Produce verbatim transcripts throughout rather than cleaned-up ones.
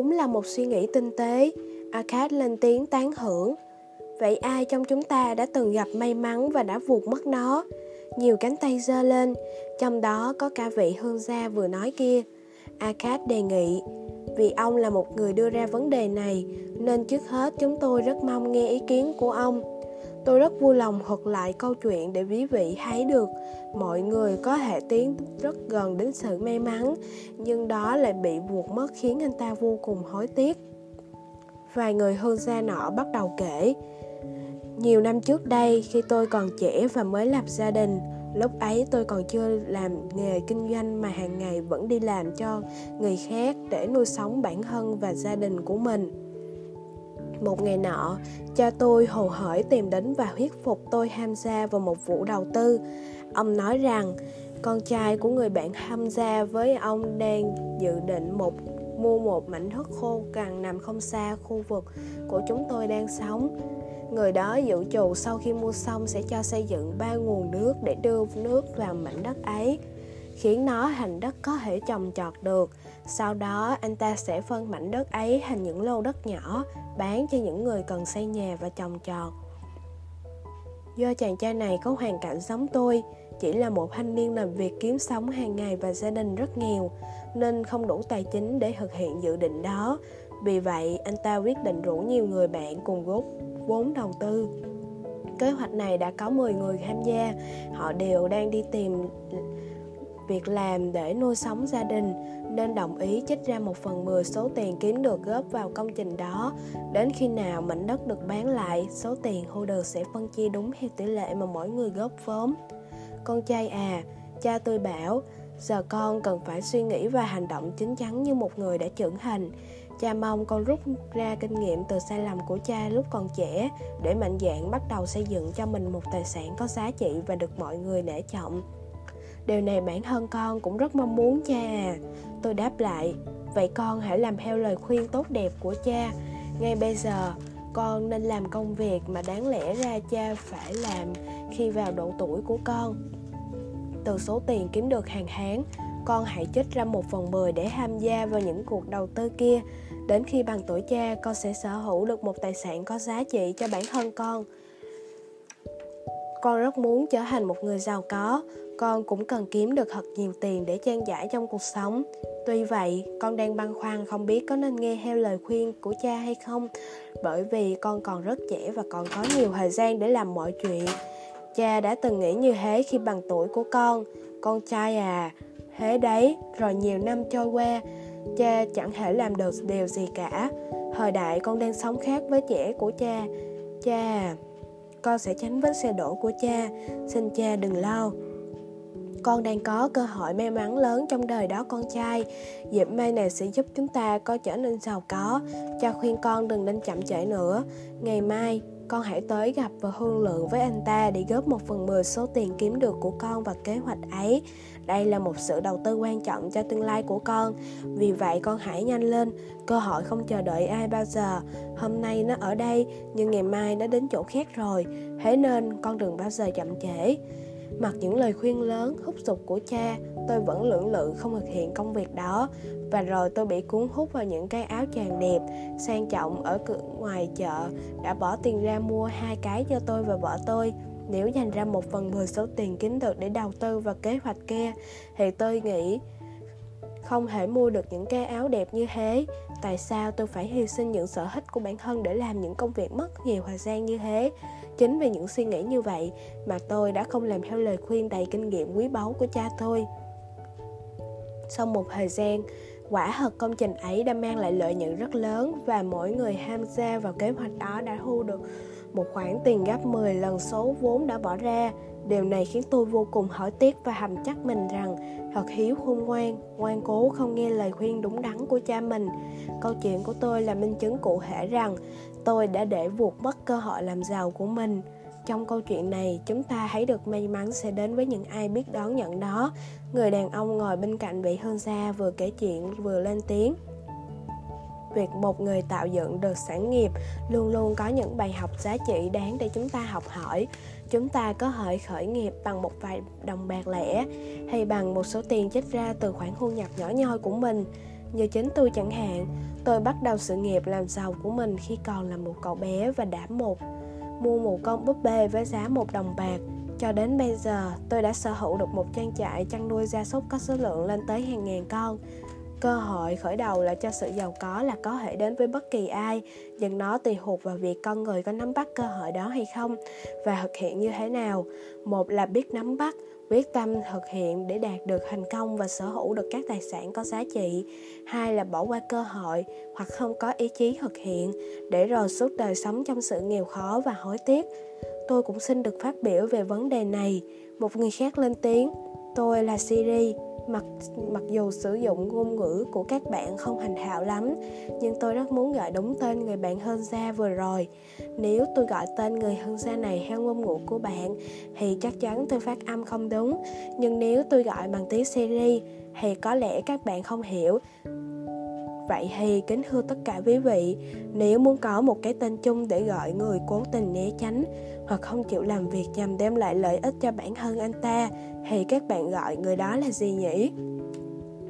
Đúng là một suy nghĩ tinh tế, Akad lên tiếng tán thưởng. Vậy ai trong chúng ta đã từng gặp may mắn và đã vụt mất nó? Nhiều cánh tay giơ lên, trong đó có cả vị hương gia vừa nói kia. Akad đề nghị, vì ông là một người đưa ra vấn đề này, nên trước hết chúng tôi rất mong nghe ý kiến của ông. Tôi rất vui lòng thuật lại câu chuyện để quý vị thấy được mọi người có thể tiến rất gần đến sự may mắn, nhưng đó lại bị buộc mất khiến anh ta vô cùng hối tiếc. Vài người hương gia nọ bắt đầu kể. Nhiều năm trước đây, khi tôi còn trẻ và mới lập gia đình, lúc ấy tôi còn chưa làm nghề kinh doanh mà hàng ngày vẫn đi làm cho người khác để nuôi sống bản thân và gia đình của mình. Một ngày nọ, cha tôi hồ hởi tìm đến và thuyết phục tôi tham gia vào một vụ đầu tư. Ông nói rằng con trai của người bạn tham gia với ông đang dự định một mua một mảnh đất khô cằn nằm không xa khu vực của chúng tôi đang sống. Người đó dự trù sau khi mua xong sẽ cho xây dựng ba nguồn nước để đưa nước vào mảnh đất ấy, khiến nó thành đất có thể trồng trọt được. Sau đó anh ta sẽ phân mảnh đất ấy thành những lô đất nhỏ, bán cho những người cần xây nhà và trồng trọt. Do chàng trai này có hoàn cảnh giống tôi, chỉ là một thanh niên làm việc kiếm sống hàng ngày và gia đình rất nghèo, nên không đủ tài chính để thực hiện dự định đó. Vì vậy, anh ta quyết định rủ nhiều người bạn cùng góp vốn đầu tư. Kế hoạch này đã có mười người tham gia, họ đều đang đi tìm việc làm để nuôi sống gia đình, nên đồng ý trích ra một phần mười số tiền kiếm được góp vào công trình đó. Đến khi nào mảnh đất được bán lại, số tiền thu được sẽ phân chia đúng theo tỷ lệ mà mỗi người góp vốn. Con trai à, cha tôi bảo, giờ con cần phải suy nghĩ và hành động chín chắn như một người đã trưởng thành. Cha mong con rút ra kinh nghiệm từ sai lầm của cha lúc còn trẻ để mạnh dạn bắt đầu xây dựng cho mình một tài sản có giá trị và được mọi người nể trọng. Điều này bản thân con cũng rất mong muốn cha à. Tôi đáp lại, vậy con hãy làm theo lời khuyên tốt đẹp của cha. Ngay bây giờ, con nên làm công việc mà đáng lẽ ra cha phải làm khi vào độ tuổi của con. Từ số tiền kiếm được hàng tháng, con hãy trích ra một phần mười để tham gia vào những cuộc đầu tư kia. Đến khi bằng tuổi cha, con sẽ sở hữu được một tài sản có giá trị cho bản thân con. Con rất muốn trở thành một người giàu có. Con cũng cần kiếm được thật nhiều tiền để trang trải trong cuộc sống. Tuy vậy, con đang băn khoăn không biết có nên nghe theo lời khuyên của cha hay không, bởi vì con còn rất trẻ và còn có nhiều thời gian để làm mọi chuyện. Cha đã từng nghĩ như thế khi bằng tuổi của con. Con trai à, thế đấy, rồi nhiều năm trôi qua, cha chẳng thể làm được điều gì cả. Thời đại con đang sống khác với trẻ của cha. Cha à, con sẽ tránh vết xe đổ của cha. Xin cha đừng lo. Con đang có cơ hội may mắn lớn trong đời đó con trai. Dịp may này sẽ giúp chúng ta có trở nên giàu có. Cha khuyên con đừng nên chậm trễ nữa. Ngày mai, con hãy tới gặp và thương lượng với anh ta để góp một phần mười số tiền kiếm được của con vào kế hoạch ấy. Đây là một sự đầu tư quan trọng cho tương lai của con. Vì vậy con hãy nhanh lên. Cơ hội không chờ đợi ai bao giờ. Hôm nay nó ở đây, nhưng ngày mai nó đến chỗ khác rồi. Thế nên con đừng bao giờ chậm trễ. Mặc những lời khuyên lớn, hút sụp của cha, tôi vẫn lưỡng lự không thực hiện công việc đó. Và rồi tôi bị cuốn hút vào những cái áo choàng đẹp, sang trọng ở cửa ngoài chợ. Đã bỏ tiền ra mua hai cái cho tôi và vợ tôi. Nếu dành ra một phần mười số tiền kiếm được để đầu tư vào kế hoạch kia, thì tôi nghĩ không thể mua được những cái áo đẹp như thế. Tại sao tôi phải hy sinh những sở thích của bản thân để làm những công việc mất nhiều thời gian như thế? Chính vì những suy nghĩ như vậy mà tôi đã không làm theo lời khuyên đầy kinh nghiệm quý báu của cha tôi. Sau một thời gian, quả thật công trình ấy đã mang lại lợi nhuận rất lớn và mỗi người tham gia vào kế hoạch đó đã thu được một khoản tiền gấp mười lần số vốn đã bỏ ra. Điều này khiến tôi vô cùng hối tiếc và hằn chắc mình rằng thật hiếu khôn ngoan, ngoan cố không nghe lời khuyên đúng đắn của cha mình. Câu chuyện của tôi là minh chứng cụ thể rằng tôi đã để vụt mất cơ hội làm giàu của mình. Trong câu chuyện này, chúng ta thấy được may mắn sẽ đến với những ai biết đón nhận nó. Người đàn ông ngồi bên cạnh vị hương gia vừa kể chuyện vừa lên tiếng. Việc một người tạo dựng được sản nghiệp luôn luôn có những bài học giá trị đáng để chúng ta học hỏi. Chúng ta có thể khởi nghiệp bằng một vài đồng bạc lẻ hay bằng một số tiền trích ra từ khoản thu nhập nhỏ nhoi của mình. Như chính tôi chẳng hạn, tôi bắt đầu sự nghiệp làm giàu của mình khi còn là một cậu bé và đã một mua một con búp bê với giá một đồng bạc. Cho đến bây giờ, tôi đã sở hữu được một trang trại chăn nuôi gia súc có số lượng lên tới hàng ngàn con. Cơ hội khởi đầu là cho sự giàu có là có thể đến với bất kỳ ai, nhưng nó tùy thuộc vào việc con người có nắm bắt cơ hội đó hay không và thực hiện như thế nào. Một là biết nắm bắt, quyết tâm thực hiện để đạt được thành công và sở hữu được các tài sản có giá trị. Hai là bỏ qua cơ hội hoặc không có ý chí thực hiện, để rồi suốt đời sống trong sự nghèo khó và hối tiếc. Tôi cũng xin được phát biểu về vấn đề này. Một người khác lên tiếng, tôi là Siri. Mặc, mặc dù sử dụng ngôn ngữ của các bạn không thành thạo lắm, nhưng tôi rất muốn gọi đúng tên người bạn hơn gia vừa rồi. Nếu tôi gọi tên người hơn gia này theo ngôn ngữ của bạn thì chắc chắn tôi phát âm không đúng. Nhưng nếu tôi gọi bằng tiếng Siri thì có lẽ các bạn không hiểu. Vậy thì kính thưa tất cả quý vị, nếu muốn có một cái tên chung để gọi người cố tình né tránh hoặc không chịu làm việc nhằm đem lại lợi ích cho bản thân anh ta, thì các bạn gọi người đó là gì nhỉ?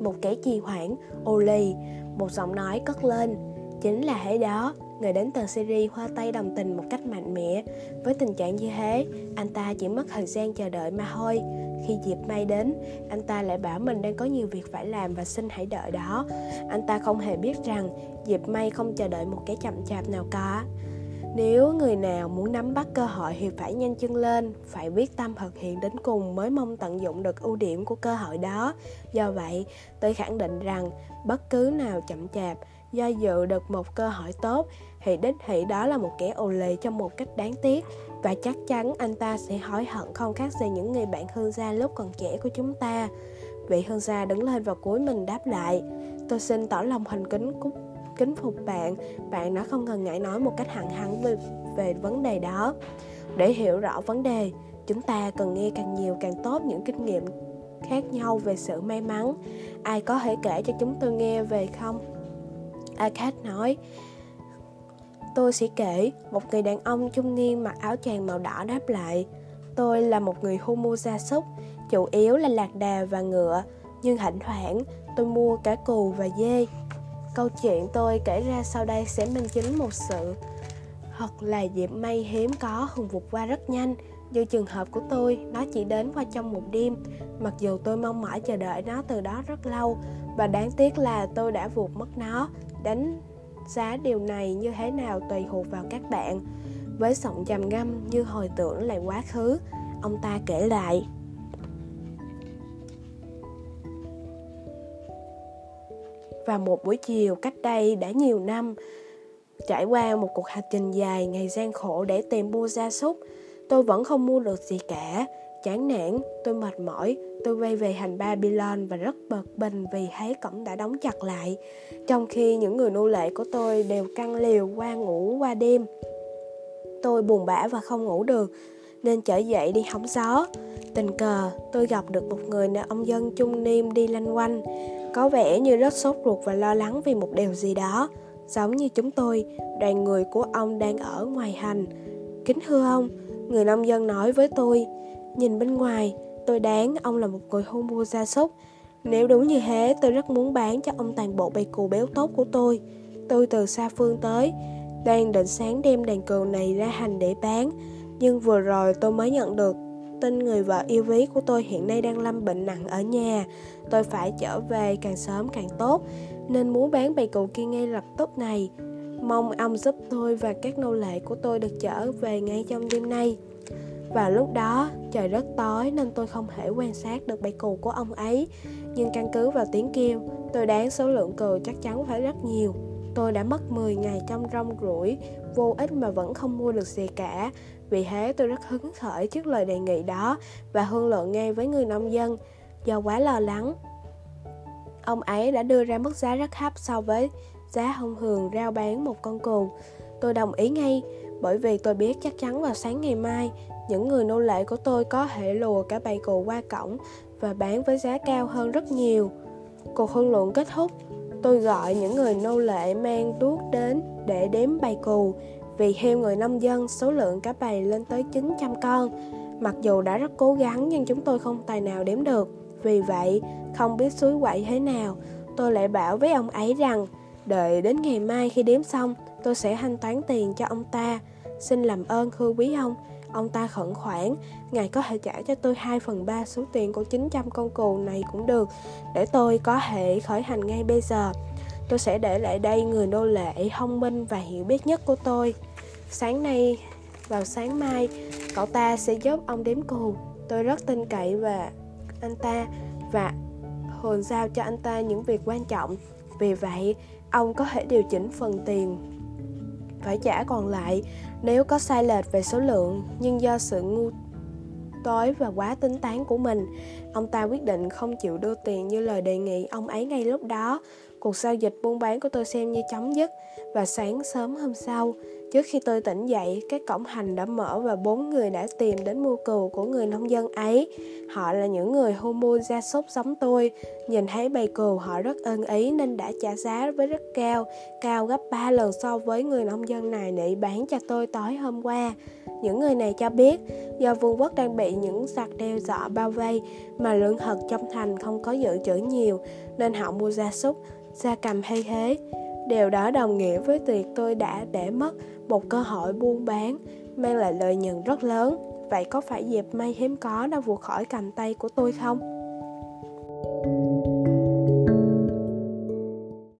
Một cái trì hoãn, ô lì, một giọng nói cất lên. Chính là thế đó, người đến từ Siri khoa tay đồng tình một cách mạnh mẽ. Với tình trạng như thế, anh ta chỉ mất thời gian chờ đợi mà thôi. Khi dịp may đến, anh ta lại bảo mình đang có nhiều việc phải làm và xin hãy đợi đó. Anh ta không hề biết rằng dịp may không chờ đợi một cái chậm chạp nào cả. Nếu người nào muốn nắm bắt cơ hội thì phải nhanh chân lên, phải quyết tâm thực hiện đến cùng mới mong tận dụng được ưu điểm của cơ hội đó. Do vậy, tôi khẳng định rằng bất cứ nào chậm chạp, do dự được một cơ hội tốt thì đích thị đó là một kẻ ù lì trong một cách đáng tiếc, và chắc chắn anh ta sẽ hối hận không khác gì những người bạn hương gia lúc còn trẻ của chúng ta. Vị hương gia đứng lên và cúi mình đáp lại, tôi xin tỏ lòng thành kính cúc kính phục bạn, bạn đã không ngần ngại nói một cách thẳng thắn về, về vấn đề đó. Để hiểu rõ vấn đề, chúng ta cần nghe càng nhiều càng tốt những kinh nghiệm khác nhau về sự may mắn. Ai có thể kể cho chúng tôi nghe về không? Akad nói, tôi sẽ kể. Một người đàn ông trung niên mặc áo choàng màu đỏ đáp lại, tôi là một người thu mua gia súc, chủ yếu là lạc đà và ngựa, nhưng thỉnh thoảng tôi mua cả cừu và dê. Câu chuyện tôi kể ra sau đây sẽ minh chứng một sự thật là dịp may hiếm có thường vụt qua rất nhanh. Như trường hợp của tôi, nó chỉ đến qua trong một đêm, mặc dù tôi mong mỏi chờ đợi nó từ đó rất lâu, và đáng tiếc là tôi đã vụt mất nó. Đánh giá điều này như thế nào tùy thuộc vào các bạn. Với giọng trầm ngâm như hồi tưởng lại quá khứ, ông ta kể lại. Vào một buổi chiều cách đây đã nhiều năm, trải qua một cuộc hành trình dài ngày gian khổ để tìm mua gia súc, tôi vẫn không mua được gì cả. Chán nản, tôi mệt mỏi, tôi quay về thành Babylon và rất bực bình vì thấy cổng đã đóng chặt lại, trong khi những người nô lệ của tôi đều căng liều qua ngủ qua đêm. Tôi buồn bã và không ngủ được, nên trở dậy đi hóng gió. Tình cờ, tôi gặp được một người đàn ông dân trung niên đi lanh quanh, có vẻ như rất sốt ruột và lo lắng vì một điều gì đó. Giống như chúng tôi, đoàn người của ông đang ở ngoài hành. Kính thưa ông, người nông dân nói với tôi, nhìn bên ngoài, tôi đoán ông là một người thu mua gia súc. Nếu đúng như thế, tôi rất muốn bán cho ông toàn bộ bầy cừu béo tốt của tôi. Tôi từ xa phương tới, đang định sáng đem đàn cừu này ra hành để bán. Nhưng vừa rồi tôi mới nhận được tin người vợ yêu quý của tôi hiện nay đang lâm bệnh nặng ở nhà. Tôi phải trở về càng sớm càng tốt, nên muốn bán bầy cừu kia ngay lập tức này. Mong ông giúp tôi và các nô lệ của tôi được trở về ngay trong đêm nay. Vào lúc đó, trời rất tối nên tôi không thể quan sát được bầy cừu của ông ấy. Nhưng căn cứ vào tiếng kêu, tôi đoán số lượng cừu chắc chắn phải rất nhiều. Tôi đã mất mười ngày trong rong ruổi, vô ích mà vẫn không mua được gì cả. Vì thế tôi rất hứng khởi trước lời đề nghị đó và thương lượng ngay với người nông dân. Do quá lo lắng, ông ấy đã đưa ra mức giá rất thấp so với giá thông thường rao bán một con cừu. Tôi đồng ý ngay, bởi vì tôi biết chắc chắn vào sáng ngày mai, những người nô lệ của tôi có thể lùa cả bầy cừu qua cổng và bán với giá cao hơn rất nhiều. Cuộc thương lượng kết thúc, tôi gọi những người nô lệ mang đuốc đến để đếm bầy cừu. Vì theo người nông dân, số lượng cá bầy lên tới chín trăm con. Mặc dù đã rất cố gắng nhưng chúng tôi không tài nào đếm được. Vì vậy, không biết suối quậy thế nào, tôi lại bảo với ông ấy rằng đợi đến ngày mai khi đếm xong, tôi sẽ thanh toán tiền cho ông ta. Xin làm ơn thưa quý ông, ông ta khẩn khoản, ngài có thể trả cho tôi hai phần ba số tiền của chín trăm con cừu này cũng được, để tôi có thể khởi hành ngay bây giờ. Tôi sẽ để lại đây người nô lệ thông minh và hiểu biết nhất của tôi. Sáng nay, vào sáng mai, cậu ta sẽ giúp ông đếm cừu. Tôi rất tin cậy và anh ta và hồn giao cho anh ta những việc quan trọng. Vì vậy, ông có thể điều chỉnh phần tiền phải trả còn lại nếu có sai lệch về số lượng, nhưng do sự ngu tối và quá tính toán của mình, ông ta quyết định không chịu đưa tiền như lời đề nghị ông ấy ngay lúc đó. Cuộc giao dịch buôn bán của tôi xem như chấm dứt, và sáng sớm hôm sau, trước khi tôi tỉnh dậy, các cổng hành đã mở và bốn người đã tìm đến mua cừu của người nông dân ấy. Họ là những người thu mua gia súc giống tôi. Nhìn thấy bầy cừu họ rất ưng ý nên đã trả giá với rất cao, cao gấp ba lần so với người nông dân này để bán cho tôi tối hôm qua. Những người này cho biết do vương quốc đang bị những giặc đeo dọa bao vây mà lượng thật trong thành không có dự trữ nhiều, nên họ mua gia súc, gia cầm hay hế. Điều đó đồng nghĩa với việc tôi đã để mất một cơ hội buôn bán mang lại lợi nhuận rất lớn. Vậy có phải dịp may hiếm có đã vụt khỏi cầm tay của tôi không?